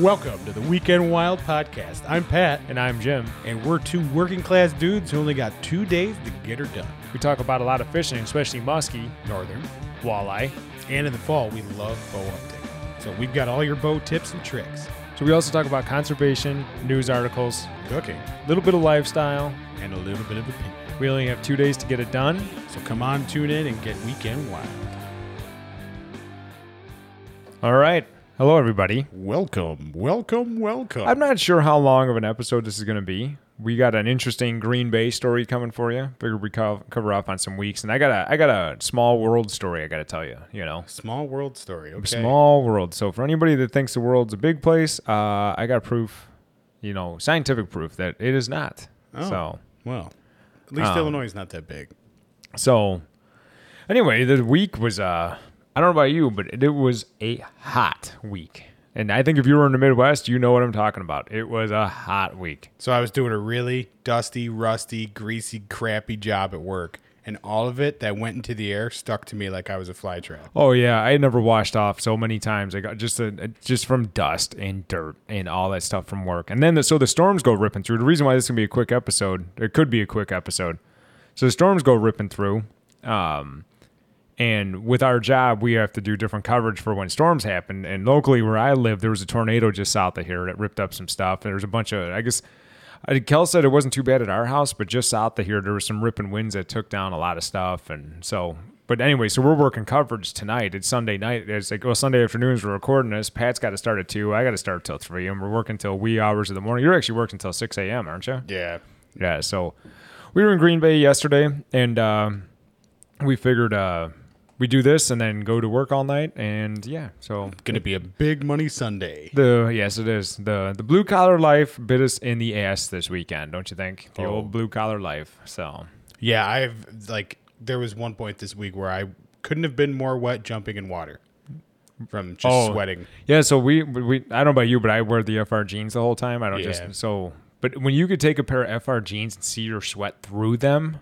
Welcome to the Weekend Wild Podcast. I'm Pat. And I'm Jim. And we're two working class dudes who only got 2 days to get her done. We talk about a lot of fishing, especially musky, northern, walleye, and in the fall, we love bow hunting. So we've got all your bow tips and tricks. So we also talk about conservation, news articles, cooking, a little bit of lifestyle, and a little bit of opinion. We only have 2 days to get it done. So come on, tune in, and get Weekend Wild. All right. Hello, everybody. Welcome. I'm not sure how long of an episode this is going to be. We got an interesting Green Bay story coming for you. Figured we cover up on some weeks. And I got a small world story I got to tell you, Small world story, okay. Small world. So for anybody that thinks the world's a big place, I got proof, scientific proof that it is not. Oh, so, well, at least Illinois is not that big. So anyway, the week was... I don't know about you, but it was a hot week. And I think if you were in the Midwest, you know what I'm talking about. It was a hot week. So I was doing a really dusty, rusty, greasy, crappy job at work. And all of it that went into the air stuck to me like I was a fly trap. Oh, yeah. I had never washed off so many times. I got just from dust and dirt and all that stuff from work. And then so the storms go ripping through. The reason why this is going to be a quick episode, it could be a quick episode. So the storms go ripping through. And with our job, we have to do different coverage for when storms happen. And locally where I live, there was a tornado just south of here that ripped up some stuff. And there was a bunch of, Kel said it wasn't too bad at our house, but just south of here, there were some ripping winds that took down a lot of stuff. And so, but anyway, so we're working coverage tonight. It's Sunday night. It's like, well, Sunday afternoons we're recording this. Pat's got to start at 2. I got to start till 3. And we're working till wee hours of the morning. You're actually working till 6 a.m., aren't you? Yeah. Yeah. So we were in Green Bay yesterday and we figured... we do this and then go to work all night, and yeah, so it's gonna be a big money Sunday. Yes, it is. The blue collar life bit us in the ass this weekend, don't you think? The old blue collar life. So yeah, there was one point this week where I couldn't have been more wet jumping in water from just sweating. Yeah, so we I don't know about you, but I wear the FR jeans the whole time. But when you could take a pair of FR jeans and see your sweat through them.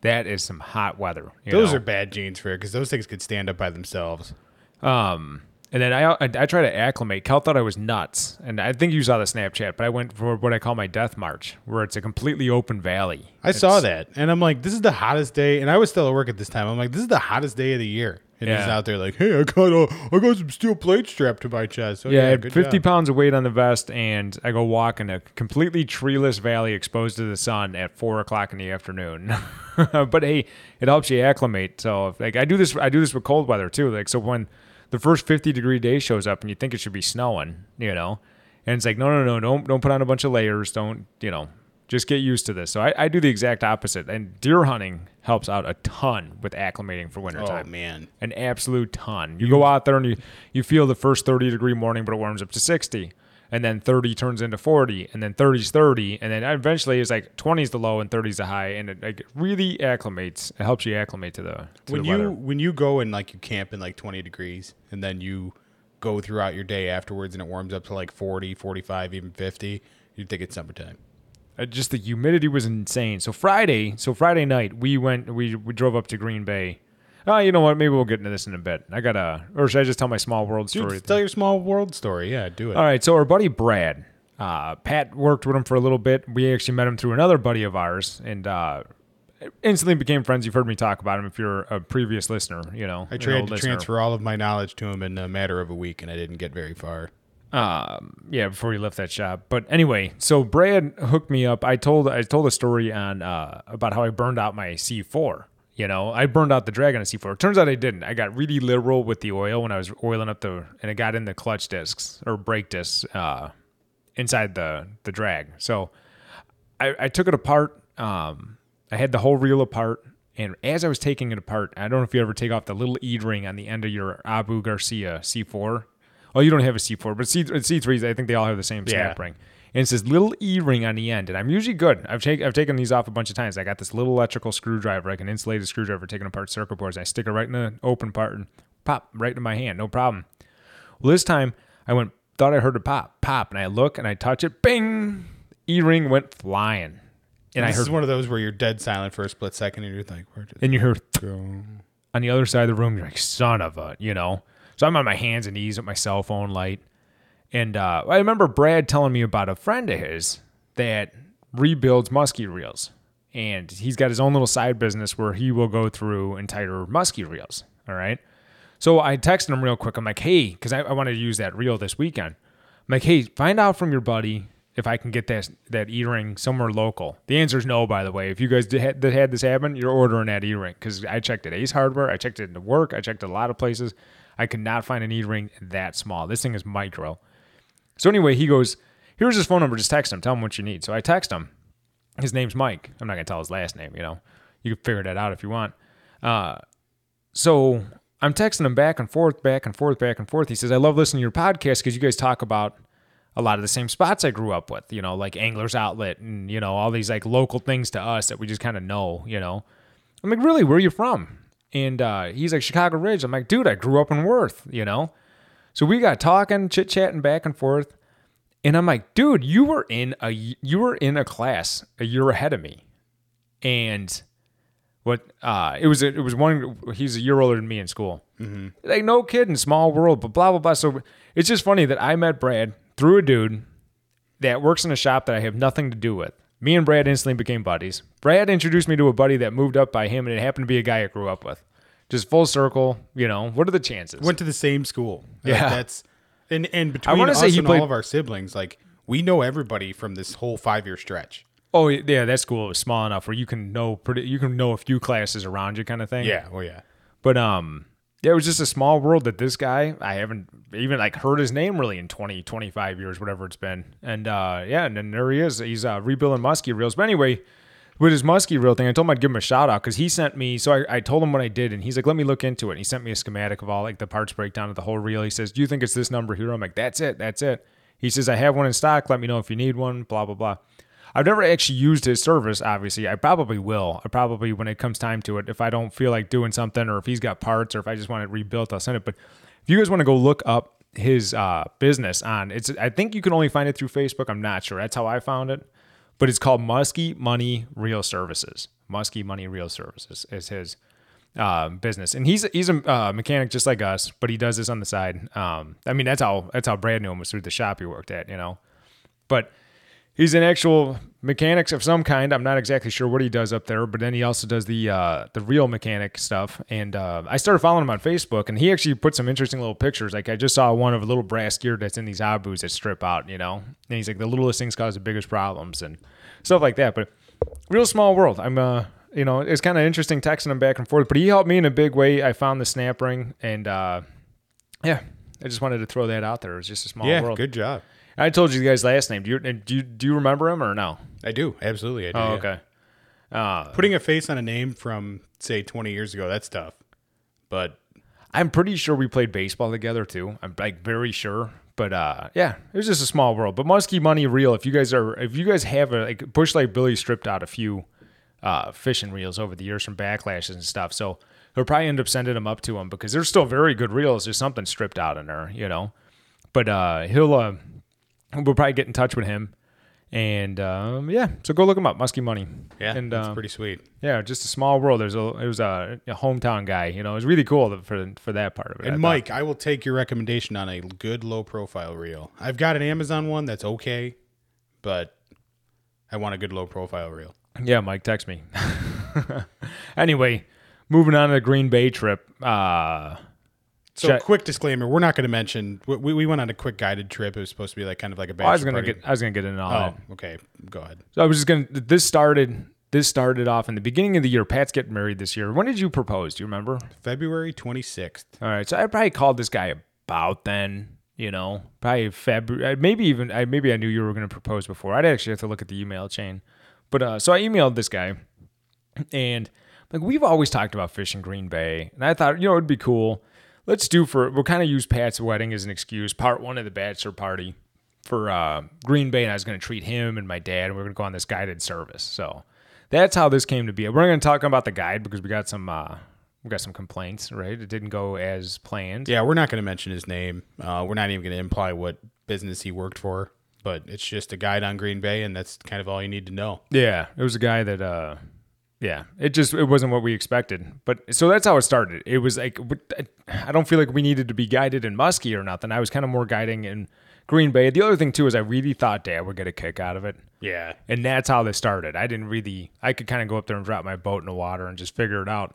That is some hot weather. Those are bad jeans for it because those things could stand up by themselves. And then I try to acclimate. Cal thought I was nuts, and I think you saw the Snapchat, but I went for what I call my death march, where it's a completely open valley. I saw that, and I'm like, this is the hottest day, and I was still at work at this time. I'm like, this is the hottest day of the year. And he's out there like, hey, I got some steel plates strapped to my chest. I had 50 pounds of weight on the vest, and I go walk in a completely treeless valley exposed to the sun at 4 o'clock in the afternoon. But hey, it helps you acclimate. So if, I do this with cold weather too. Like so when the first 50-degree day shows up and you think it should be snowing, and it's like no, don't put on a bunch of layers, don't just get used to this. So I do the exact opposite. And deer hunting helps out a ton with acclimating for wintertime. Oh, man. An absolute ton. You go out there and you feel the first 30-degree morning, but it warms up to 60. And then 30 turns into 40. And then 30 is 30. And then eventually it's like 20 is the low and 30 is the high. And it really acclimates. It helps you acclimate to the weather. When you go and you camp in 20 degrees and then you go throughout your day afterwards and it warms up to 40, 45, even 50, you'd think it's summertime. Just the humidity was insane. So Friday night we drove up to Green Bay. Oh, you know what? Maybe we'll get into this in a bit. Or should I just tell my small world story? Tell your small world story. Yeah, do it. All right. So our buddy Brad, Pat worked with him for a little bit. We actually met him through another buddy of ours, and instantly became friends. You've heard me talk about him if you're a previous listener. I tried to transfer all of my knowledge to him in a matter of a week, and I didn't get very far. Before he left that shop. But anyway, so Brad hooked me up. I told a story on about how I burned out my C4. I burned out the drag on a C4. It turns out I didn't. I got really liberal with the oil when I was oiling up and it got in the clutch discs or brake discs inside the drag. So I took it apart. I had the whole reel apart. And as I was taking it apart, I don't know if you ever take off the little E-ring on the end of your Abu Garcia C4. Oh, you don't have a C4, but C3s, I think they all have the same snap ring. And it says little E-ring on the end, and I'm usually good. I've taken these off a bunch of times. I got this little electrical screwdriver, like an insulated screwdriver, taking apart circuit boards. I stick it right in the open part and pop right into my hand, no problem. Well, this time I thought I heard a pop, and I look and I touch it, bing! E-ring went flying. And this is one of those where you're dead silent for a split second, and you're like, where did and you hear on the other side of the room, you're like, son of a, So I'm on my hands and knees with my cell phone light, And I remember Brad telling me about a friend of his that rebuilds musky reels. And he's got his own little side business where he will go through entire musky reels. All right. So I texted him real quick. I'm like, hey, because I wanted to use that reel this weekend. I'm like, hey, find out from your buddy if I can get that e-ring somewhere local. The answer is no, by the way. If you guys had this happen, you're ordering that e-ring. Because I checked at Ace Hardware. I checked it into work. I checked at a lot of places. I could not find an e-ring that small. This thing is micro. So anyway, he goes, here's his phone number. Just text him. Tell him what you need. So I text him. His name's Mike. I'm not going to tell his last name, you know. You can figure that out if you want. So I'm texting him back and forth, back and forth, back and forth. He says, I love listening to your podcast because you guys talk about a lot of the same spots I grew up with, you know, like Angler's Outlet and, you know, all these like local things to us that we just kind of know, you know. I'm like, really? Where are you from? And he's like, Chicago Ridge. I'm like, dude, I grew up in Worth, you know. So we got talking, chit-chatting back and forth. And I'm like, dude, you were in a class a year ahead of me, and it was one. He's a year older than me in school. Mm-hmm. Like no kidding, small world. But blah blah blah. So it's just funny that I met Brad through a dude that works in a shop that I have nothing to do with. Me and Brad instantly became buddies. Brad introduced me to a buddy that moved up by him, and it happened to be a guy I grew up with. Just full circle, you know. What are the chances? Went to the same school. Yeah, like that's. And between us and all of our siblings, like we know everybody from this whole 5-year stretch. Oh yeah, that school was small enough where you can know a few classes around you, kind of thing. Yeah, well, yeah. But yeah, it was just a small world that this guy I haven't even like heard his name really in 20, 25 years, whatever it's been. And yeah, and then there he is. He's rebuilding musky reels. But anyway, with his musky reel thing, I told him I'd give him a shout out because he sent me. So I told him what I did, and he's like, "Let me look into it." And he sent me a schematic of all like the parts breakdown of the whole reel. He says, "Do you think it's this number here?" I'm like, "That's it, that's it." He says, "I have one in stock. Let me know if you need one." Blah blah blah. I've never actually used his service. Obviously, I probably will. I probably when it comes time to it, if I don't feel like doing something, or if he's got parts, or if I just want it rebuilt, I'll send it. But if you guys want to go look up his business on, I think you can only find it through Facebook. I'm not sure. That's how I found it. But it's called Musky Money Reel Services. Musky Money Reel Services is his business, and he's a mechanic just like us, but he does this on the side. I mean, that's how Brad knew him, was through the shop he worked at, you know. But he's an actual mechanic of some kind. I'm not exactly sure what he does up there, but then he also does the reel mechanic stuff. And I started following him on Facebook, and he actually put some interesting little pictures. Like I just saw one of a little brass gear that's in these Abus that strip out, you know. And he's like, the littlest things cause the biggest problems and stuff like that. But real small world. I'm you know, it's kind of interesting texting him back and forth. But he helped me in a big way. I found the snap ring, and yeah, I just wanted to throw that out there. It was just a small world. Yeah, good job. I told you the guy's last name. Do you remember him or no? I do. Absolutely, I do. Oh, okay. Yeah. Putting a face on a name from, say, 20 years ago, that's tough. But I'm pretty sure we played baseball together, too. I'm, like, very sure. But, yeah, it was just a small world. But Musky Money Reel, if you guys have a like, Bushlight Billy stripped out a few fishing reels over the years from backlashes and stuff. So they'll probably end up sending them up to him because they're still very good reels. There's something stripped out in there, you know. But he'll... We'll probably get in touch with him, and yeah, so go look him up, Musky Money. Yeah, and that's pretty sweet. Yeah, just a small world. It was a hometown guy, you know. It was really cool for that part of it. And Mike, I will take your recommendation on a good low profile reel. I've got an Amazon one that's okay, but I want a good low profile reel. Yeah, Mike, text me. Anyway, moving on to the Green Bay trip. So quick disclaimer, we're not going to mention, we went on a quick guided trip. It was supposed to be like kind of like a bachelor party. I was going to get into all that. Oh, okay. Go ahead. So I was just going to, this started off in the beginning of the year. Pat's getting married this year. When did you propose? Do you remember? February 26th. All right. So I probably called this guy about then, you know, probably February. Maybe I knew you were going to propose before. I'd actually have to look at the email chain. But so I emailed this guy, and like we've always talked about fish in Green Bay, and I thought, you know, it'd be cool. We'll kind of use Pat's wedding as an excuse, part one of the bachelor party for Green Bay, and I was going to treat him and my dad, and we were going to go on this guided service. So that's how this came to be. We're going to talk about the guide because we got some complaints, right? It didn't go as planned. Yeah, we're not going to mention his name. We're not even going to imply what business he worked for, but it's just a guide on Green Bay, and that's kind of all you need to know. Yeah, it was a guy that Yeah, it wasn't what we expected. But so that's how it started. It was like, I don't feel like we needed to be guided in Musky or nothing. I was kind of more guiding in Green Bay. The other thing too is I really thought Dad would get a kick out of it. Yeah. And that's how this started. I could kind of go up there and drop my boat in the water and just figure it out.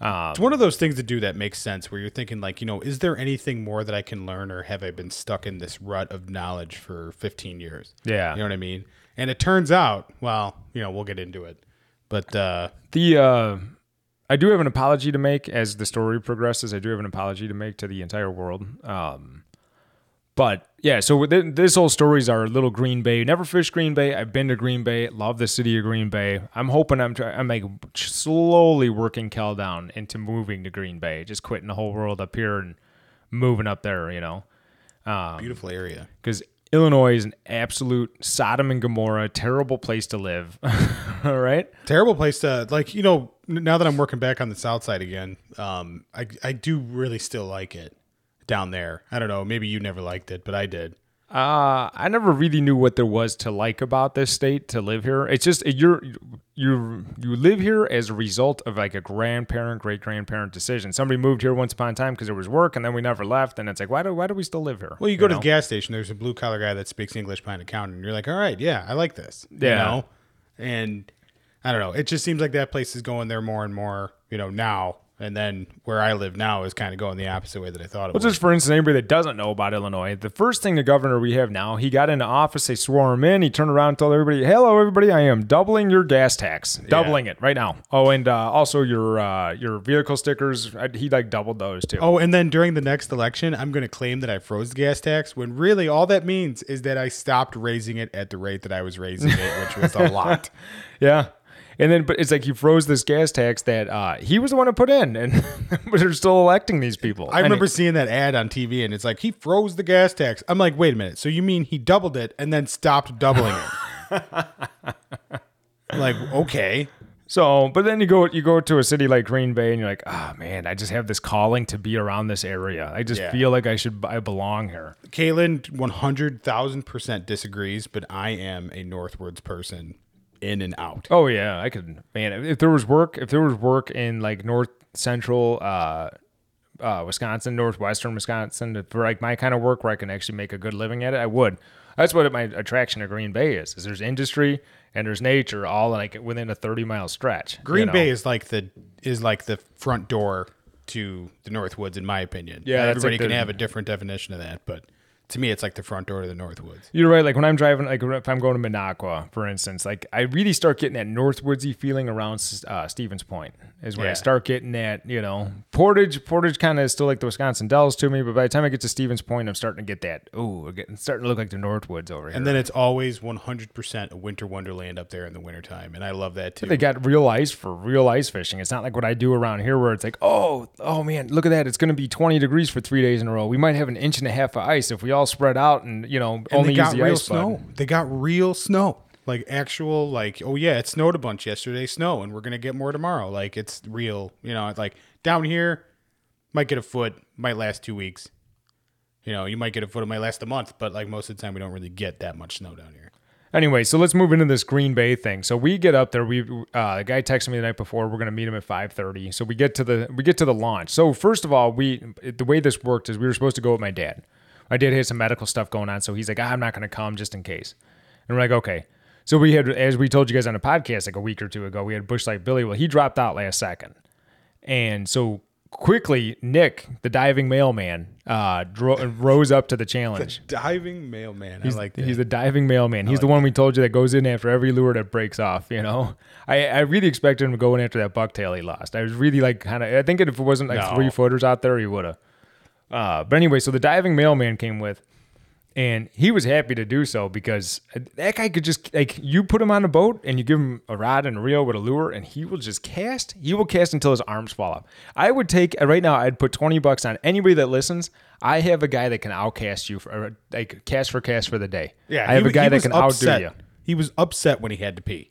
It's one of those things to do that makes sense where you're thinking like, you know, is there anything more that I can learn, or have I been stuck in this rut of knowledge for 15 years? Yeah. You know what I mean? And it turns out, well, you know, we'll get into it. But I do have an apology to make as the story progresses. I do have an apology to make to the entire world. But yeah, so this whole story is our little Green Bay. Never fished Green Bay. I've been to Green Bay. Love the city of Green Bay. I'm hoping I'm like slowly working Cal down into moving to Green Bay, just quitting the whole world up here and moving up there. You know, beautiful area. Because Illinois is an absolute Sodom and Gomorrah, terrible place to live. All right, terrible place to like. You know, now that I'm working back on the South Side again, I do really still like it. Down there. I don't know. Maybe you never liked it, but I did. I never really knew what there was to like about this state to live here. It's just you live here as a result of like a grandparent, great-grandparent decision. Somebody moved here once upon a time because there was work, and then we never left. And it's like, why do we still live here? Well, you go to the gas station. There's a blue-collar guy that speaks English behind the counter, and you're like, all right, yeah, I like this. Yeah. You know? And I don't know. It just seems like that place is going there more and more, you know, now. And then where I live now is kind of going the opposite way that I thought it was. Well, just for instance, anybody that doesn't know about Illinois, the first thing the governor we have now, he got into office, they swore him in, he turned around and told everybody, hello, everybody, I am doubling your gas tax. Doubling it right now. Oh, and also your vehicle stickers, he like doubled those too. Oh, and then during the next election, I'm going to claim that I froze the gas tax, when really all that means is that I stopped raising it at the rate that I was raising it, which was a lot. Yeah. And then, but it's like he froze this gas tax that he was the one who put in, and they're still electing these people. I remember seeing that ad on TV, and it's like, he froze the gas tax. I'm like, wait a minute. So you mean he doubled it and then stopped doubling it? Like, okay. So, but then you go to a city like Green Bay, and you're like, ah, oh, man, I just have this calling to be around this area. I just feel like I belong here. Caitlin 100,000% disagrees, but I am a northwards person. In and out. Oh yeah, I could. Man, if there was work in like north central Wisconsin, northwestern Wisconsin, for like my kind of work where I can actually make a good living at it, I would. That's what my attraction to Green Bay is there's industry and there's nature all like within a 30-mile stretch. Green Bay is like the front door to the Northwoods, in my opinion. Yeah, everybody can have a different definition of that, but. To me, it's like the front door to the Northwoods. You're right. Like when I'm driving, like if I'm going to Minocqua, for instance, like I really start getting that Northwoodsy feeling around Stevens Point is where I start getting that, you know, Portage. Portage kind of is still like the Wisconsin Dells to me, but by the time I get to Stevens Point, I'm starting to get that. Oh, it's starting to look like the Northwoods over here. And then it's always 100% a winter wonderland up there in the wintertime, and I love that too. But they got real ice for real ice fishing. It's not like what I do around here where it's like, oh man, look at that. It's going to be 20 degrees for 3 days in a row. We might have an inch and a half of ice if we all spread out and, you know, only use the ice snow. They got real snow, like actual, like, oh yeah, it snowed a bunch yesterday, snow, and we're gonna get more tomorrow. Like it's real, you know. Like down here, might get a foot, might last 2 weeks. You know, you might get a foot, it might last a month, but like most of the time, we don't really get that much snow down here. Anyway, so let's move into this Green Bay thing. So we get up there. We the guy texted me the night before. We're gonna meet him at 5:30. So we get to the launch. So first of all, the way this worked is we were supposed to go with my dad. I did have some medical stuff going on, so he's like, I'm not going to come just in case. And we're like, okay. So we had, as we told you guys on a podcast like a week or two ago, we had Bushlight Billy. Well, he dropped out last second. And so quickly, Nick, the diving mailman, rose up to the challenge. The diving mailman. I like that. He's the diving mailman. He's the one we told you that goes in after every lure that breaks off, you know? I really expected him to go in after that bucktail he lost. I was really like kind of, I think if it wasn't like three footers out there, he would have. But anyway, so the diving mailman came with, and he was happy to do so because that guy could just, like, you put him on a boat and you give him a rod and a reel with a lure, and he will just cast. He will cast until his arms fall off. Right now, I'd put $20 on anybody that listens. I have a guy that can outcast you, like, cast for the day. Yeah, I have a guy that can outdo you. He was upset when he had to pee.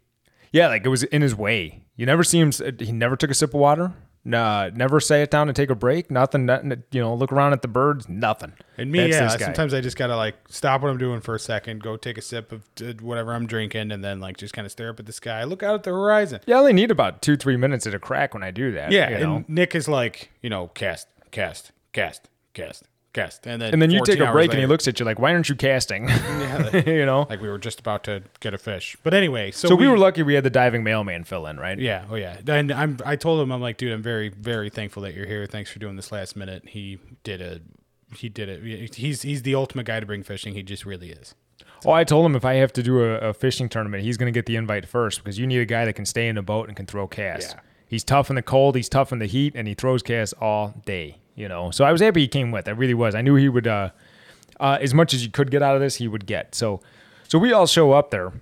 Yeah, like, it was in his way. You never see him, he never took a sip of water. Never say it down and take a break. Nothing, you know, look around at the birds. Nothing. And me, yeah, sometimes I just got to like stop what I'm doing for a second, go take a sip of whatever I'm drinking, and then like just kind of stare up at the sky, look out at the horizon. Yeah, I only need about 2-3 minutes at a crack when I do that. Yeah, you know? And Nick is like, you know, cast. And then you take a break later, and he looks at you like, why aren't you casting? Yeah, you know? Like we were just about to get a fish. But anyway, so we were lucky we had the diving mailman fill in, right? Yeah. Oh yeah. And I told him, I'm like, dude, I'm very, very thankful that you're here. Thanks for doing this last minute. He did it. He's the ultimate guy to bring fishing. He just really is. So. Oh, I told him if I have to do a fishing tournament, he's going to get the invite first because you need a guy that can stay in a boat and can throw casts. Yeah. He's tough in the cold. He's tough in the heat, and he throws casts all day. You know, so I was happy he came with. I really was. I knew he would, as much as you could get out of this, he would get. So we all show up there,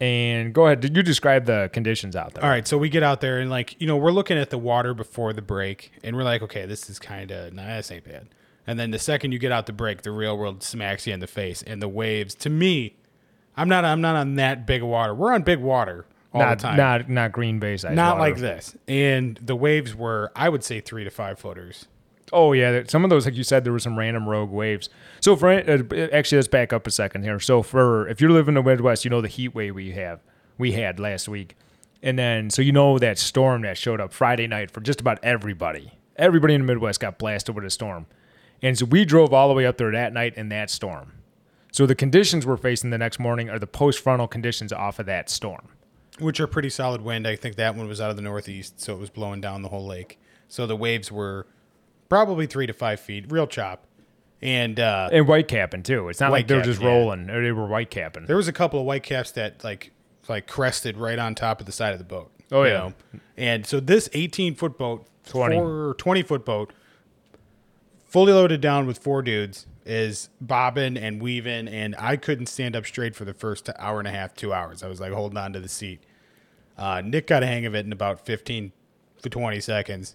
and go ahead. Did you describe the conditions out there? All right, so we get out there, and like, you know, we're looking at the water before the break, and we're like, okay, this is kind of nice, ain't bad. And then the second you get out the break, the real world smacks you in the face, and the waves. To me, I'm not on that big water. We're on big water all the time. Not Green Bay size. Not water. Like this. And the waves were, I would say, 3 to 5 footers. Oh, yeah. Some of those, like you said, there were some random rogue waves. So, actually, let's back up a second here. So, if you're living in the Midwest, you know the heat wave we had last week. And then, so you know that storm that showed up Friday night for just about everybody. Everybody in the Midwest got blasted with a storm. And so we drove all the way up there that night in that storm. So the conditions we're facing the next morning are the post-frontal conditions off of that storm. Which are pretty solid wind. I think that one was out of the northeast, so it was blowing down the whole lake. So the waves were probably 3 to 5 feet, real chop, and white capping too. It's not like they're just rolling; or they were white capping. There was a couple of white caps that like crested right on top of the side of the boat. Oh yeah, and so this 18-foot boat, 20-foot boat, fully loaded down with 4 dudes, is bobbing and weaving, and I couldn't stand up straight for the first hour and a half, 2 hours. I was like holding on to the seat. Nick got a hang of it in about 15 to 20 seconds.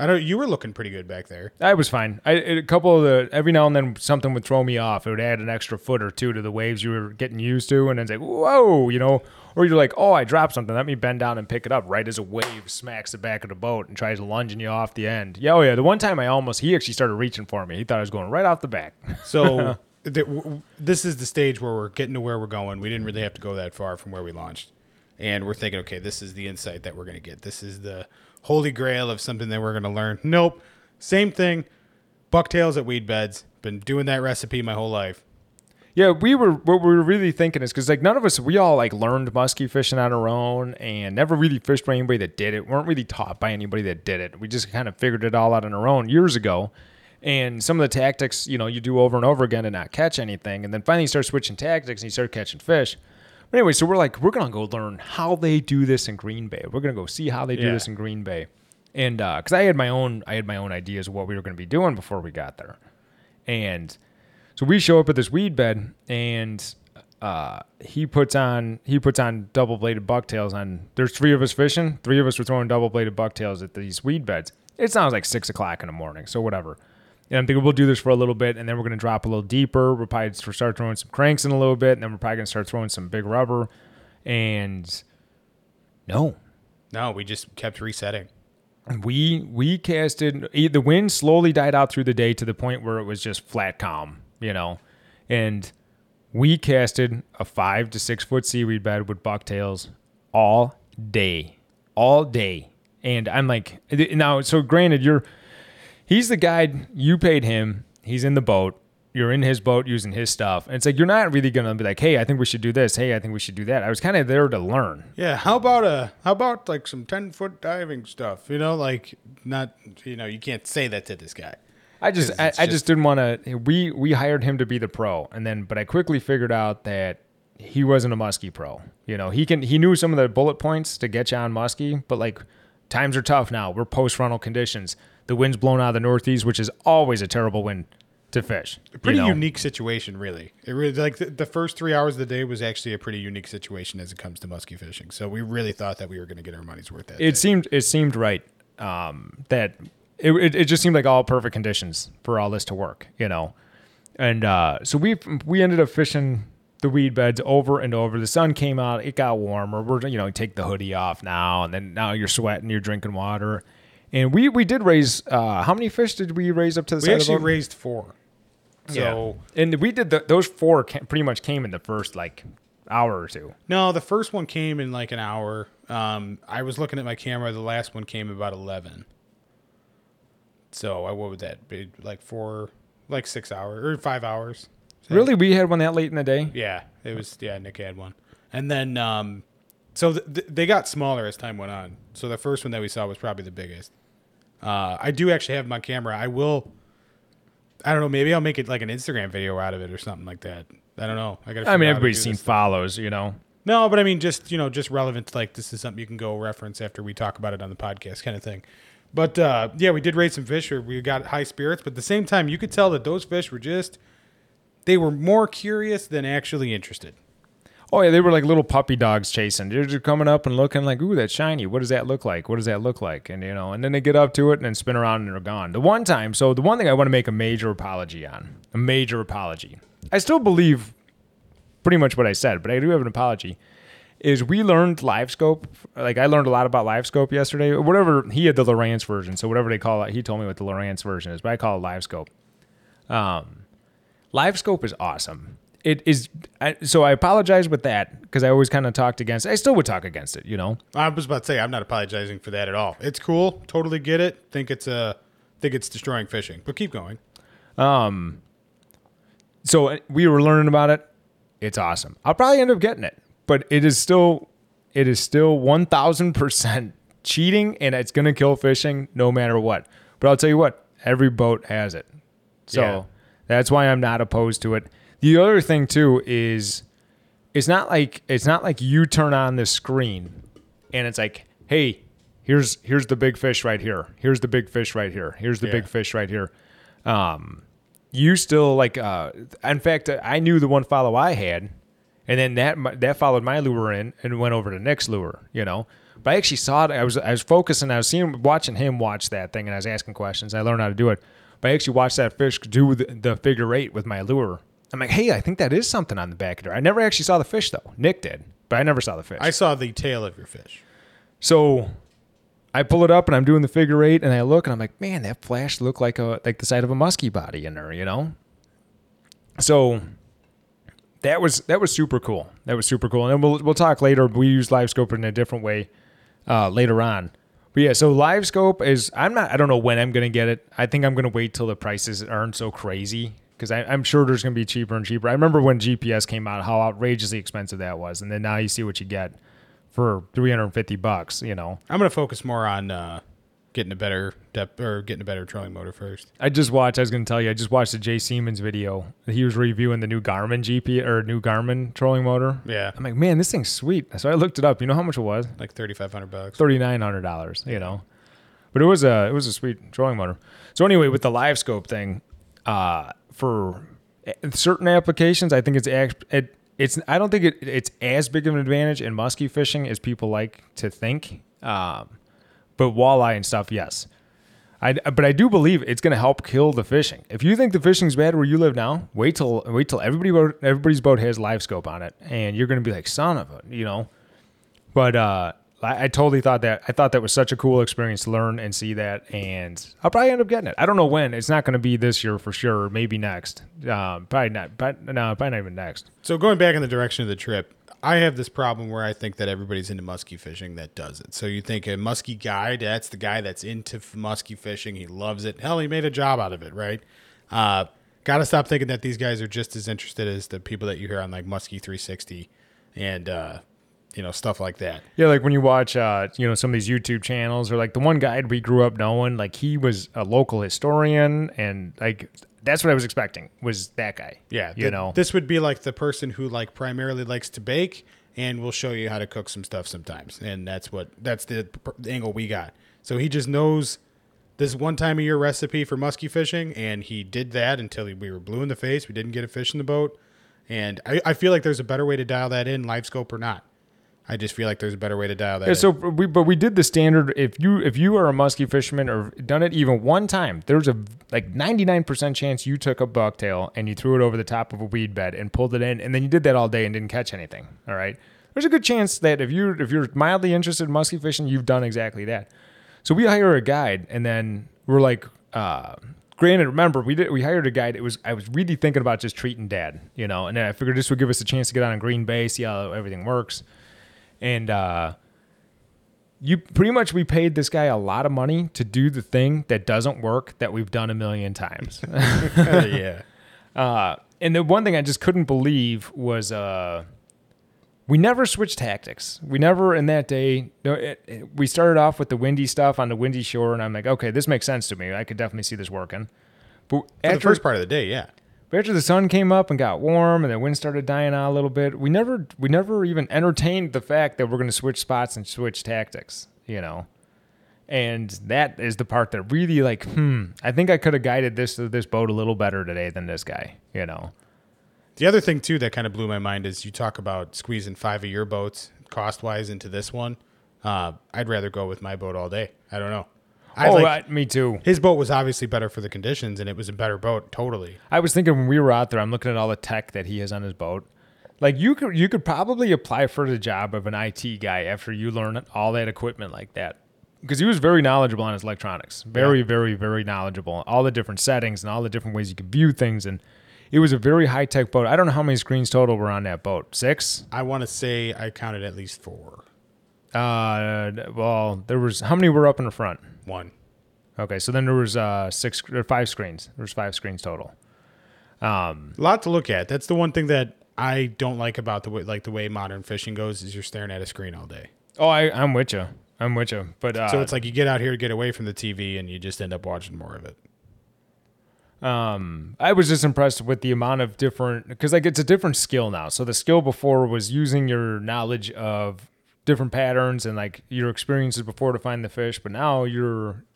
I know you were looking pretty good back there. I was fine. Every now and then something would throw me off. It would add an extra foot or two to the waves you were getting used to, and then it's like, whoa, you know, or you're like, oh, I dropped something. Let me bend down and pick it up right as a wave smacks the back of the boat and tries lunging you off the end. Yeah, oh yeah. The one time he actually started reaching for me. He thought I was going right off the back. So this is the stage where we're getting to where we're going. We didn't really have to go that far from where we launched, and we're thinking, okay, this is the insight that we're going to get. This is the holy grail of something that we're going to learn. Nope. Same thing. Bucktails at weed beds. Been doing that recipe my whole life. Yeah, what we were really thinking is because like none of us, we all like learned musky fishing on our own and never really fished by anybody that did it. Weren't really taught by anybody that did it. We just kind of figured it all out on our own years ago. And some of the tactics, you know, you do over and over again to not catch anything. And then finally you start switching tactics and you start catching fish. But anyway, so we're like, we're going to go learn how they do this in Green Bay. We're going to go see how they do this in Green Bay. And because I had my own ideas of what we were going to be doing before we got there. And so we show up at this weed bed, and he puts on double-bladed bucktails on. There's 3 of us fishing. 3 of us were throwing double-bladed bucktails at these weed beds. It sounds like 6 o'clock in the morning, so whatever. And I'm thinking we'll do this for a little bit, and then we're going to drop a little deeper. We'll probably start throwing some cranks in a little bit, and then we're probably going to start throwing some big rubber. And no, we just kept resetting. We casted. The wind slowly died out through the day to the point where it was just flat calm, you know. And we casted a 5 to 6 foot seaweed bed with bucktails all day. And I'm like, now, so granted, he's the guide. You paid him. He's in the boat. You're in his boat using his stuff. And it's like, you're not really going to be like, hey, I think we should do this. Hey, I think we should do that. I was kind of there to learn. Yeah. How about like some 10-foot diving stuff? You know, like not, you know, you can't say that to this guy. I just didn't want to, we hired him to be the pro. And then, but I quickly figured out that he wasn't a musky pro. You know, he knew some of the bullet points to get you on musky, but like times are tough now. We're post-frontal conditions. The wind's blown out of the northeast, which is always a terrible wind to fish. A pretty unique situation, really. It really, like the first 3 hours of the day was actually a pretty unique situation as it comes to musky fishing. So we really thought that we were going to get our money's worth that day. It seemed right that it just seemed like all perfect conditions for all this to work, you know. And so we ended up fishing the weed beds over and over. The sun came out. It got warmer. We're, you know, take the hoodie off now, and then now you're sweating. You're drinking water. And we did raise, how many fish did we raise up to the side of the boat? We actually raised 4. So, yeah. And we did those 4 pretty much came in the first like hour or two. No, the first one came in like an hour. I was looking at my camera. The last one came about 11. So what would that be? Like 6 hours or 5 hours. Really? We had one that late in the day? Yeah, it was. Yeah, Nick had one. And then, so they got smaller as time went on. So the first one that we saw was probably the biggest. I do actually have them on camera. I don't know. Maybe I'll make it like an Instagram video out of it or something like that. I don't know. I mean, everybody's seen follows, you know. No, but I mean, just relevant. Like this is something you can go reference after we talk about it on the podcast, kind of thing. But yeah, we did raise some fish. Or we got high spirits, but at the same time, you could tell that those fish were they were more curious than actually interested. Oh yeah, they were like little puppy dogs chasing. They're just coming up and looking like, ooh, that's shiny. What does that look like? What does that look like? And and then they get up to it and then spin around and they're gone. The one thing I want to make a major apology. I still believe pretty much what I said, but I do have an apology. Is we learned LiveScope. Like I learned a lot about LiveScope yesterday. Whatever he had the Lowrance version, so whatever they call it, he told me what the Lowrance version is, but I call it LiveScope. LiveScope is awesome. It is. So I apologize with that because I always kind of talked against it. I still would talk against it, I was about to say I'm not apologizing for that at all. It's cool. Totally get it. Think it's destroying fishing. But keep going. So we were learning about it. It's awesome. I'll probably end up getting it, but it is still 1,000% cheating, and it's going to kill fishing no matter what. But I'll tell you what, every boat has it. So that's why I'm not opposed to it. The other thing too is it's not like you turn on this screen and it's like, hey, here's the big fish right here. Here's the big fish right here. Here's the big fish right here. You still like in fact, I knew the one follow I had, and then that followed my lure in and went over to Nick's lure, But I actually saw it. I was focusing, I was watching him watch that thing, and I was asking questions. I learned how to do it. But I actually watched that fish do the figure 8 with my lure. I'm like, hey, I think that is something on the back of there. I never actually saw the fish, though. Nick did, but I never saw the fish. I saw the tail of your fish. So I pull it up, and I'm doing the figure 8, and I look, and I'm like, man, that flash looked like the side of a musky body in there, So that was super cool. That was super cool. And then we'll talk later. We use LiveScope in a different way later on. But yeah, so LiveScope is I don't know when I'm going to get it. I think I'm going to wait till the prices aren't so crazy. Because I'm sure there's going to be cheaper and cheaper. I remember when GPS came out, how outrageously expensive that was. And then now you see what you get for $350, I'm going to focus more on getting a better depth or getting a better trolling motor first. I just watched the Jay Siemens video. He was reviewing the new Garmin new Garmin trolling motor. Yeah. I'm like, man, this thing's sweet. So I looked it up. You know how much it was? Like $3,500. $3,900, But it was a sweet trolling motor. So anyway, with the LiveScope thing, for certain applications, I think I don't think it's as big of an advantage in musky fishing as people like to think. But walleye and stuff, yes. But I do believe it's going to help kill the fishing. If you think the fishing's bad where you live now, wait till everybody's boat has LiveScope on it, and you're going to be like, son of a, But I totally thought that. I thought that was such a cool experience to learn and see that, and I'll probably end up getting it. I don't know when. It's not going to be this year for sure. Maybe next. Probably not even next. So going back in the direction of the trip, I have this problem where I think that everybody's into musky fishing that does it. So you think a musky guy, that's the guy that's into musky fishing. He loves it. Hell, he made a job out of it, right? Got to stop thinking that these guys are just as interested as the people that you hear on like Musky 360 and stuff like that. Yeah, like when you watch, some of these YouTube channels or like the one guy we grew up knowing, like he was a local historian and like that's what I was expecting was that guy. Yeah. This would be like the person who like primarily likes to bake and will show you how to cook some stuff sometimes. And that's the angle we got. So he just knows this one time a year recipe for musky fishing and he did that until we were blue in the face. We didn't get a fish in the boat. And I feel like there's a better way to dial that in, LiveScope or not. I just feel like there's a better way to dial that in. So we did the standard. If you are a musky fisherman or done it even one time, there's a like 99% chance you took a bucktail and you threw it over the top of a weed bed and pulled it in, and then you did that all day and didn't catch anything. All right, there's a good chance that if you're mildly interested in musky fishing, you've done exactly that. So we hire a guide, and then we're like, granted, remember, we hired a guide. I was really thinking about just treating dad, you know, and then I figured this would give us a chance to get out in Green Bay, see how everything works. And we paid this guy a lot of money to do the thing that doesn't work that we've done a million times. Yeah. And the one thing I just couldn't believe was we never switched tactics. We never, in that day, we started off with the windy stuff on the windy shore, and I'm like, okay, this makes sense to me. I could definitely see this working. But the first part of the day, yeah. But after the sun came up and got warm and the wind started dying out a little bit, we never even entertained the fact that we're going to switch spots and switch tactics, you know. And that is the part that really, like, I think I could have guided this boat a little better today than this guy, you know. The other thing, too, that kind of blew my mind is you talk about squeezing 5 of your boats cost-wise into this one. I'd rather go with my boat all day. I don't know. Me too. His boat was obviously better for the conditions, and it was a better boat, totally. I was thinking when we were out there, I'm looking at all the tech that he has on his boat. Like, you could probably apply for the job of an IT guy after you learn all that equipment like that. Because he was very knowledgeable on his electronics. Very, very, very knowledgeable. All the different settings and all the different ways you could view things, and it was a very high-tech boat. I don't know how many screens total were on that boat. 6? I want to say I counted at least 4. Well, there was... How many were up in the front? 1. Okay, so then there was 5 screens. There was 5 screens total. A lot to look at. That's the one thing that I don't like about the way modern fishing goes is you're staring at a screen all day. Oh, I'm with you. I'm with you. But, so it's like you get out here to get away from the TV and you just end up watching more of it. I was just impressed with the amount of different, because like it's a different skill now. So the skill before was using your knowledge of different patterns and like your experiences before to find the fish, but now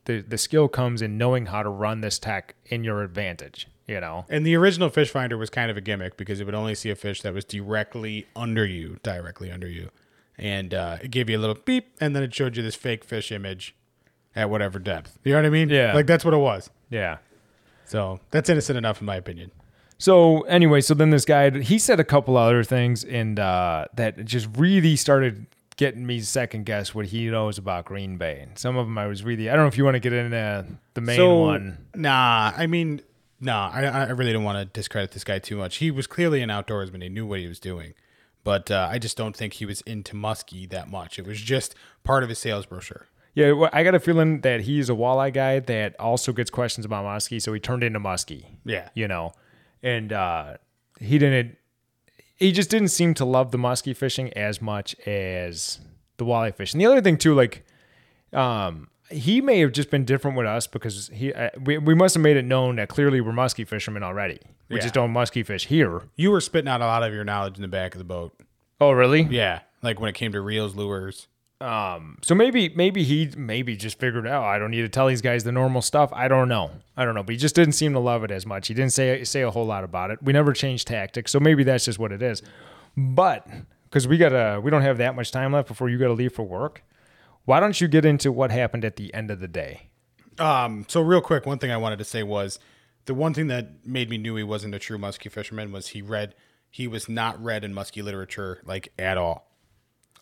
the skill comes in knowing how to run this tech in your advantage, you know. And the original fish finder was kind of a gimmick because it would only see a fish that was directly under you, and it gave you a little beep, and then it showed you this fake fish image at whatever depth. You know what I mean? Yeah. Like that's what it was. Yeah. So that's innocent enough, in my opinion. So anyway, so then this guy, he said a couple other things, and that just really started getting me second guess what he knows about Green Bay. And some of them I was really, I don't know if you want to get into the main one. I really don't want to discredit this guy too much. He was clearly an outdoorsman. He knew what he was doing. But I just don't think he was into musky that much. It was just part of his sales brochure. Yeah, well, I got a feeling that he's a walleye guy that also gets questions about musky, so he turned into musky. Yeah. You know, and he just didn't seem to love the musky fishing as much as the walleye fishing. The other thing, too, like, he may have just been different with us because we must have made it known that clearly we're musky fishermen already. We just don't musky fish here. You were spitting out a lot of your knowledge in the back of the boat. Oh, really? Yeah, like when it came to reels, lures. So maybe he just figured out, I don't need to tell these guys the normal stuff. I don't know. But he just didn't seem to love it as much. He didn't say a whole lot about it. We never changed tactics. So maybe that's just what it is. But because we don't have that much time left before you got to leave for work. Why don't you get into what happened at the end of the day? So real quick, one thing I wanted to say was the one thing that made me knew he wasn't a true musky fisherman was he was not read in musky literature like at all.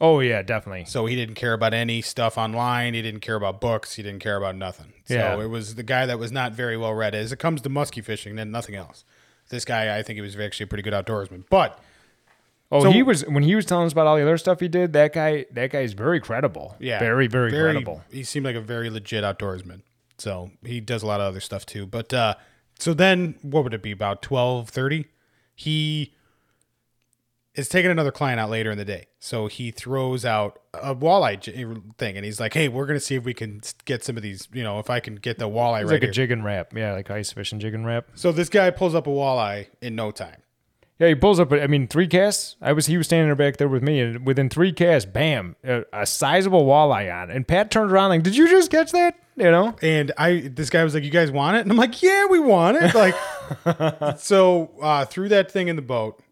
Oh, yeah, definitely. So he didn't care about any stuff online. He didn't care about books. He didn't care about nothing. Yeah. So it was the guy that was not very well read as it comes to musky fishing and nothing else. This guy, I think he was actually a pretty good outdoorsman. But he was when he was telling us about all the other stuff he did, that guy is very credible. Yeah. Very, very, very credible. He seemed like a very legit outdoorsman. So he does a lot of other stuff too. But so then what would it be, about 12:30? He is taking another client out later in the day. So he throws out a walleye thing, and he's like, hey, we're going to see if we can get some of these, you know, if I can get the walleye it's right like here. A jig and wrap. Yeah, like ice fishing jig and wrap. So this guy pulls up a walleye in no time. Yeah, he pulls up, 3 casts. He was standing back there with me, and within 3 casts, bam, a sizable walleye on. And Pat turned around like, did you just catch that? You know? And this guy was like, you guys want it? And I'm like, yeah, we want it. Like, so threw that thing in the boat.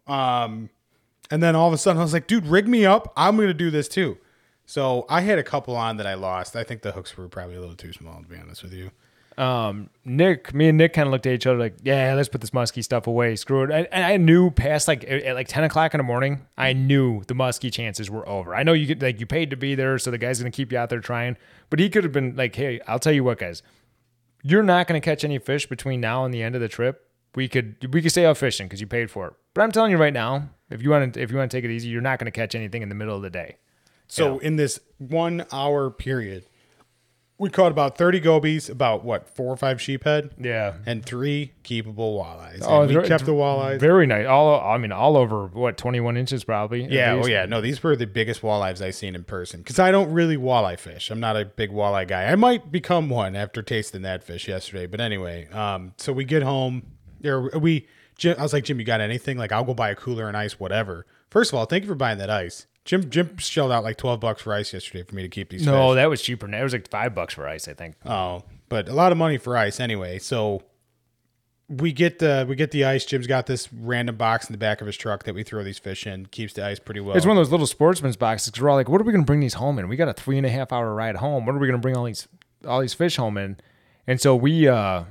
And then all of a sudden I was like, dude, rig me up. I'm going to do this too. So I had a couple on that I lost. I think the hooks were probably a little too small, to be honest with you. Me and Nick kind of looked at each other like, yeah, let's put this musky stuff away. Screw it. And I knew past at 10 o'clock in the morning, I knew the musky chances were over. I know you get you paid to be there. So the guy's going to keep you out there trying, but he could have been like, hey, I'll tell you what, guys, you're not going to catch any fish between now and the end of the trip. We could stay out fishing because you paid for it. But I'm telling you right now, if you want to take it easy, you're not going to catch anything in the middle of the day. So in this 1 hour period, we caught about 30 gobies, about 4 or 5 sheephead, and 3 keepable walleyes. Oh, and we kept the walleyes. Very nice. All over 21 inches probably. Yeah. Oh yeah. No, these were the biggest walleyes I've seen in person because I don't really walleye fish. I'm not a big walleye guy. I might become one after tasting that fish yesterday. But anyway, so we get home. I was like, Jim, you got anything? Like, I'll go buy a cooler and ice, whatever. First of all, thank you for buying that ice. Jim shelled out like $12 for ice yesterday for me to keep these fish. No, that was cheaper. It was like $5 for ice, I think. Oh, but a lot of money for ice anyway. So we get the ice. Jim's got this random box in the back of his truck that we throw these fish in. Keeps the ice pretty well. It's one of those little sportsman's boxes because we're all like, what are we going to bring these home in? We got a 3.5 hour ride home. What are we going to bring all these fish home in? And so luckily I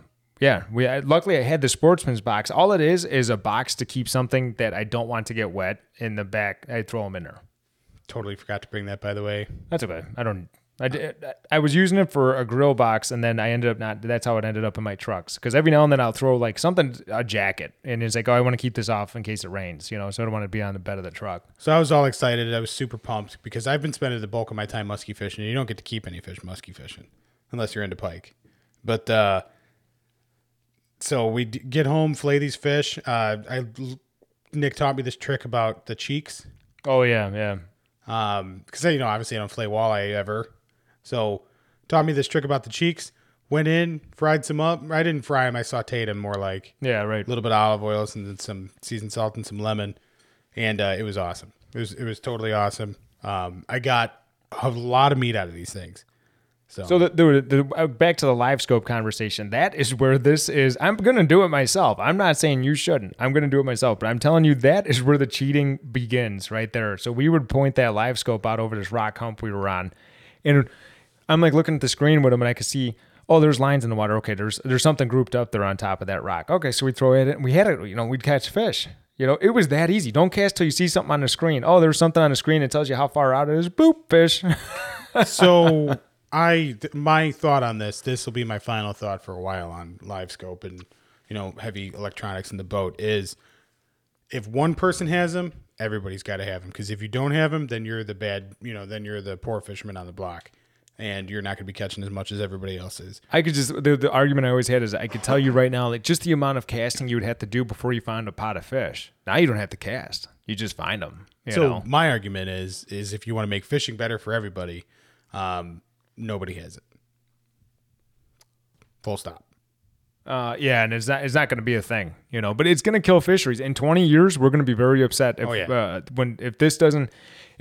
had the sportsman's box. All it is a box to keep something that I don't want to get wet in the back. I throw them in there. Totally forgot to bring that, by the way. That's okay. I was using it for a grill box, and then I ended up not. That's how it ended up in my trucks. Because every now and then I'll throw a jacket, and it's like, oh, I want to keep this off in case it rains, so I don't want to be on the bed of the truck. So I was all excited. I was super pumped because I've been spending the bulk of my time musky fishing, and you don't get to keep any fish musky fishing unless you're into pike. But so we get home, flay these fish. Nick taught me this trick about the cheeks. Oh, yeah, yeah. Because obviously I don't flay walleye ever, so taught me this trick about the cheeks. Went in, fried some up. I didn't fry them; I sautéed them more like a little bit of olive oil and then some seasoned salt and some lemon, and it was awesome. It was totally awesome. I got a lot of meat out of these things. So back to the LiveScope conversation. That is where this is. I'm going to do it myself. I'm not saying you shouldn't. I'm going to do it myself. But I'm telling you, that is where the cheating begins right there. So we would point that LiveScope out over this rock hump we were on. And I'm like looking at the screen with him, and I could see, oh, there's lines in the water. Okay, there's something grouped up there on top of that rock. Okay, so we throw it in, and we had it. We'd catch fish. It was that easy. Don't cast till you see something on the screen. Oh, there's something on the screen that tells you how far out it is. Boop, fish. So... my thought on this will be my final thought for a while on LiveScope and, heavy electronics in the boat is if one person has them, everybody's got to have them. Cause if you don't have them, then you're the bad, then you're the poor fisherman on the block and you're not going to be catching as much as everybody else is. I could just, the argument I always had is I could tell you right now, like just the amount of casting you would have to do before you found a pot of fish. Now you don't have to cast, you just find them. My argument is if you want to make fishing better for everybody, nobody has it. Full stop. And it's not going to be a thing, but it's going to kill fisheries. In 20 years, we're going to be very upset if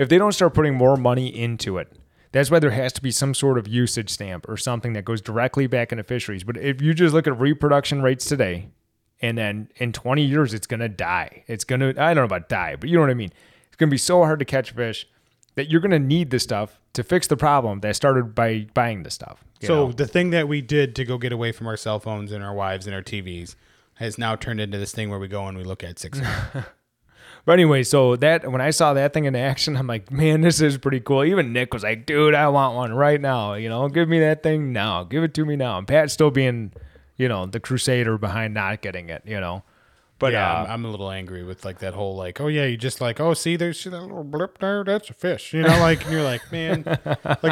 they don't start putting more money into it. That's why there has to be some sort of usage stamp or something that goes directly back into fisheries. But if you just look at reproduction rates today, and then in 20 years, it's going to die. I don't know about die, but you know what I mean? It's going to be so hard to catch fish that you're going to need this stuff to fix the problem that started by buying this stuff. The thing that we did to go get away from our cell phones and our wives and our TVs has now turned into this thing where we go and we look at 6 hours. But anyway, so that when I saw that thing in action, I'm like, man, this is pretty cool. Even Nick was like, dude, I want one right now. Give me that thing now. Give it to me now. And Pat's still being, the crusader behind not getting it, But yeah, I'm a little angry with that whole you just see there's that little blip there, that's a fish, and you're like, man,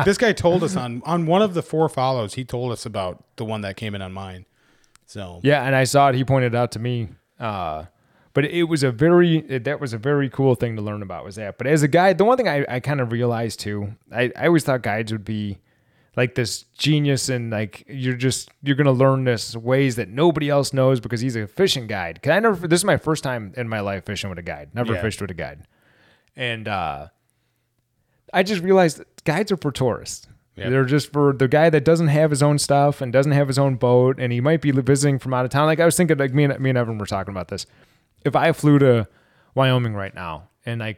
this guy told us on one of the 4 follows, he told us about the one that came in on mine. So yeah, and I saw it. He pointed it out to me, but it was a very cool thing to learn about was that. But as a guide, the one thing I kind of realized too, I always thought guides would be this genius and you're going to learn this ways that nobody else knows because he's a fishing guide. Cause this is my first time in my life fishing with a guide, fished with a guide. And, I just realized that guides are for tourists. Yep. They're just for the guy that doesn't have his own stuff and doesn't have his own boat. And he might be visiting from out of town. I was thinking me and Evan were talking about this. If I flew to Wyoming right now and we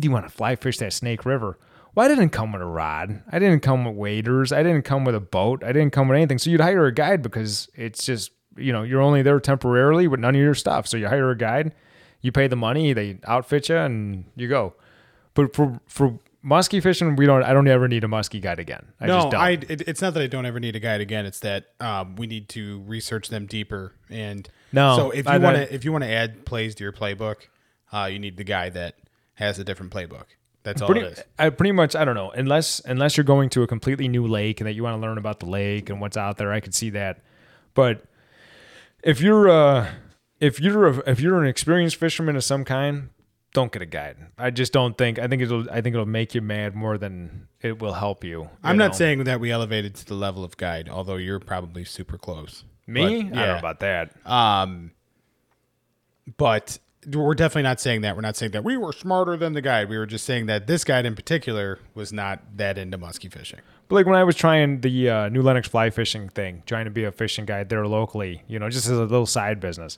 do want to fly fish that Snake River. Well, I didn't come with a rod. I didn't come with waders. I didn't come with a boat. I didn't come with anything. So you'd hire a guide because it's just, you know, you're only there temporarily with none of your stuff. So you hire a guide, you pay the money, they outfit you, and you go. But for musky fishing, I don't ever need a musky guide again. I just don't. It's not that I don't ever need a guide again. It's that we need to research them deeper. And so if you want to add plays to your playbook, you need the guy that has a different playbook. That's all it is. I don't know, unless you're going to a completely new lake and that you want to learn about the lake and what's out there. I could see that, but if you're an experienced fisherman of some kind, don't get a guide. I just don't think. I think it'll make you mad more than it will help you. I'm not saying that we elevated to the level of guide, although you're probably super close. Me? But, yeah. I don't know about that. But we're definitely not saying that. We're not saying that we were smarter than the guide. We were just saying that this guide in particular was not that into musky fishing. But like when I was trying the New Lenox fly fishing thing, trying to be a fishing guide there locally, you know, just as a little side business.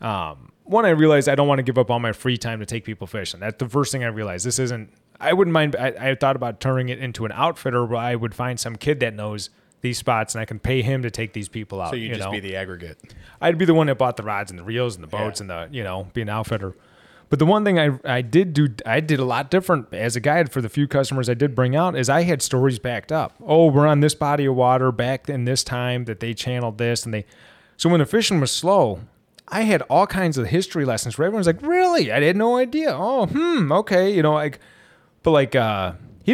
One, I realized I don't want to give up all my free time to take people fishing. That's the first thing I realized. This isn't, I wouldn't mind. I thought about turning it into an outfitter where I would find some kid that knows these spots and I can pay him to take these people out. So you'd just be the aggregate. I'd be the one that bought the rods and the reels and the boats and be an outfitter. But the one thing I did a lot different as a guide for the few customers I did bring out is I had stories backed up. Oh, we're on this body of water back in this time that they channeled this. So when the fishing was slow, I had all kinds of history lessons where everyone's like, really? I had no idea. Oh, okay. You know, he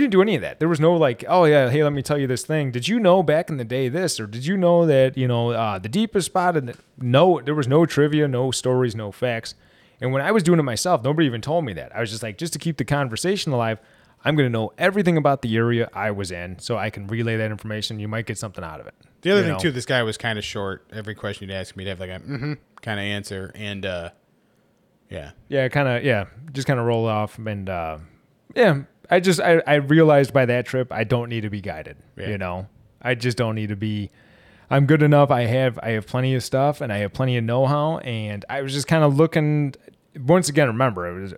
didn't do any of that. There was no like, oh yeah, hey, let me tell you this thing. Did you know back in the day this, or did you know that, you know, the deepest spot? No, there was no trivia, no stories, no facts. And when I was doing it myself, nobody even told me that. I was just like, just to keep the conversation alive, I'm going to know everything about the area I was in so I can relay that information. You might get something out of it. The other thing, too, this guy was kind of short. Every question you'd ask me, he'd have like a kind of answer. And, just kind of roll off. And, I realized by that trip, I don't need to be guided. Yeah. You know, I just don't need to be. I'm good enough. I have plenty of stuff and I have plenty of know-how. And I was just kind of looking. Once again, remember,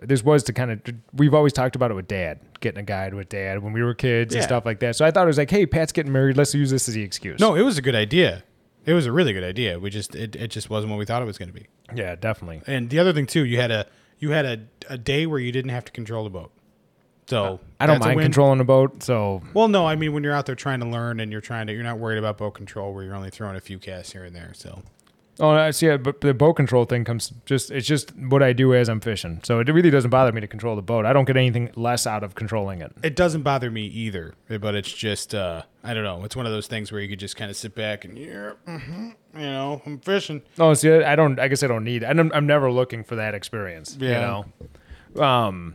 we've always talked about it with Dad, getting a guide with Dad when we were kids and stuff like that. So I thought it was like, hey, Pat's getting married. Let's use this as the excuse. No, it was a good idea. It was a really good idea. We just it just wasn't what we thought it was going to be. Yeah, definitely. And the other thing too, you had a day where you didn't have to control the boat. So I don't mind controlling the boat. So well, no, I mean when you're out there trying to learn and you're not worried about boat control where you're only throwing a few casts here and there. So. Oh, I see. Yeah, but the boat control thing it's just what I do as I'm fishing. So it really doesn't bother me to control the boat. I don't get anything less out of controlling it. It doesn't bother me either, but it's just, I don't know. It's one of those things where you could just kind of sit back and, I'm fishing. Oh, see, I'm never looking for that experience, you know? There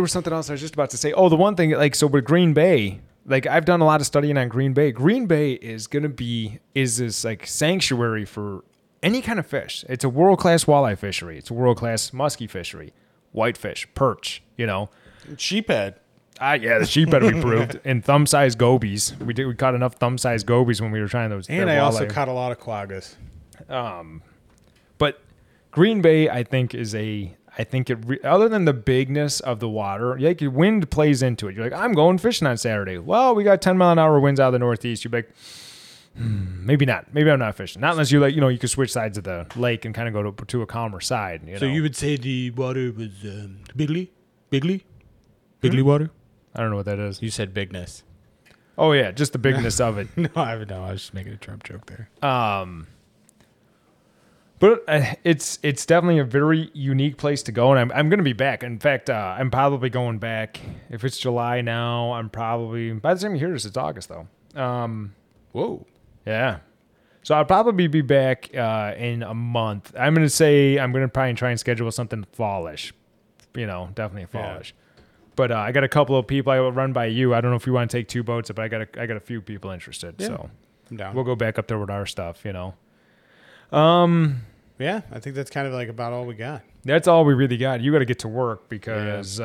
was something else I was just about to say. Oh, the one thing, like, so with Green Bay, like I've done a lot of studying on Green Bay. Green Bay is going to be this like sanctuary for any kind of fish. It's a world-class walleye fishery. It's a world-class musky fishery, whitefish, perch, you know. Sheephead. The sheephead we proved. And thumb-sized gobies. We caught enough thumb-sized gobies when we were trying those. And I also caught a lot of quaggas. But Green Bay, I think, is a... I think other than the bigness of the water, like your wind plays into it. You're like, I'm going fishing on Saturday. Well, we got 10-mile-an-hour winds out of the northeast. You're like, maybe not. Maybe I'm not fishing. Not unless you like, you can switch sides of the lake and kind of go to a calmer side. So you would say the water was bigly water? I don't know what that is. You said bigness. Oh yeah, just the bigness of it. No, I was just making a Trump joke there. But it's definitely a very unique place to go, and I'm going to be back. In fact, I'm probably going back. If it's July now, I'm probably... By the time you hear this, it's August, though. Whoa. Yeah. So I'll probably be back in a month. I'm going to say I'm going to probably try and schedule something fallish. Definitely fallish. Yeah. But I got a couple of people I will run by you. I don't know if you want to take two boats, but I got a few people interested. Yeah. So we'll go back up there with our stuff. I think that's kind of like about all we got. that's all we really got. You got to get to work because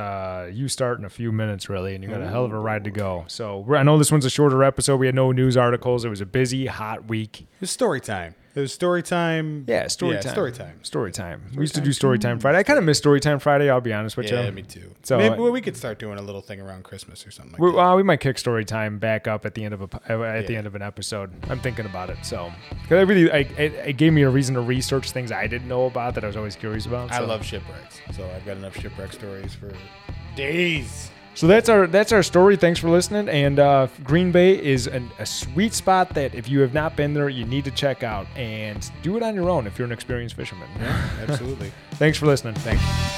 you start in a few minutes, really, and you got a hell of a ride to go. So I know this one's a shorter episode. We had no news articles. It was a busy, hot week. It was story time. Story time. We used to do story time Friday. I kind of miss story time Friday, I'll be honest with you. Yeah, me too. So maybe we could start doing a little thing around Christmas or something like that. We might kick story time back up at the end of an episode. I'm thinking about it. So because it gave me a reason to research things I didn't know about that I was always curious about. So. I love shipwrecks, so I've got enough shipwreck stories for days. So that's our story. Thanks for listening. And Green Bay is a sweet spot that if you have not been there, you need to check out and do it on your own if you're an experienced fisherman. Yeah, absolutely. Thanks for listening. Thanks.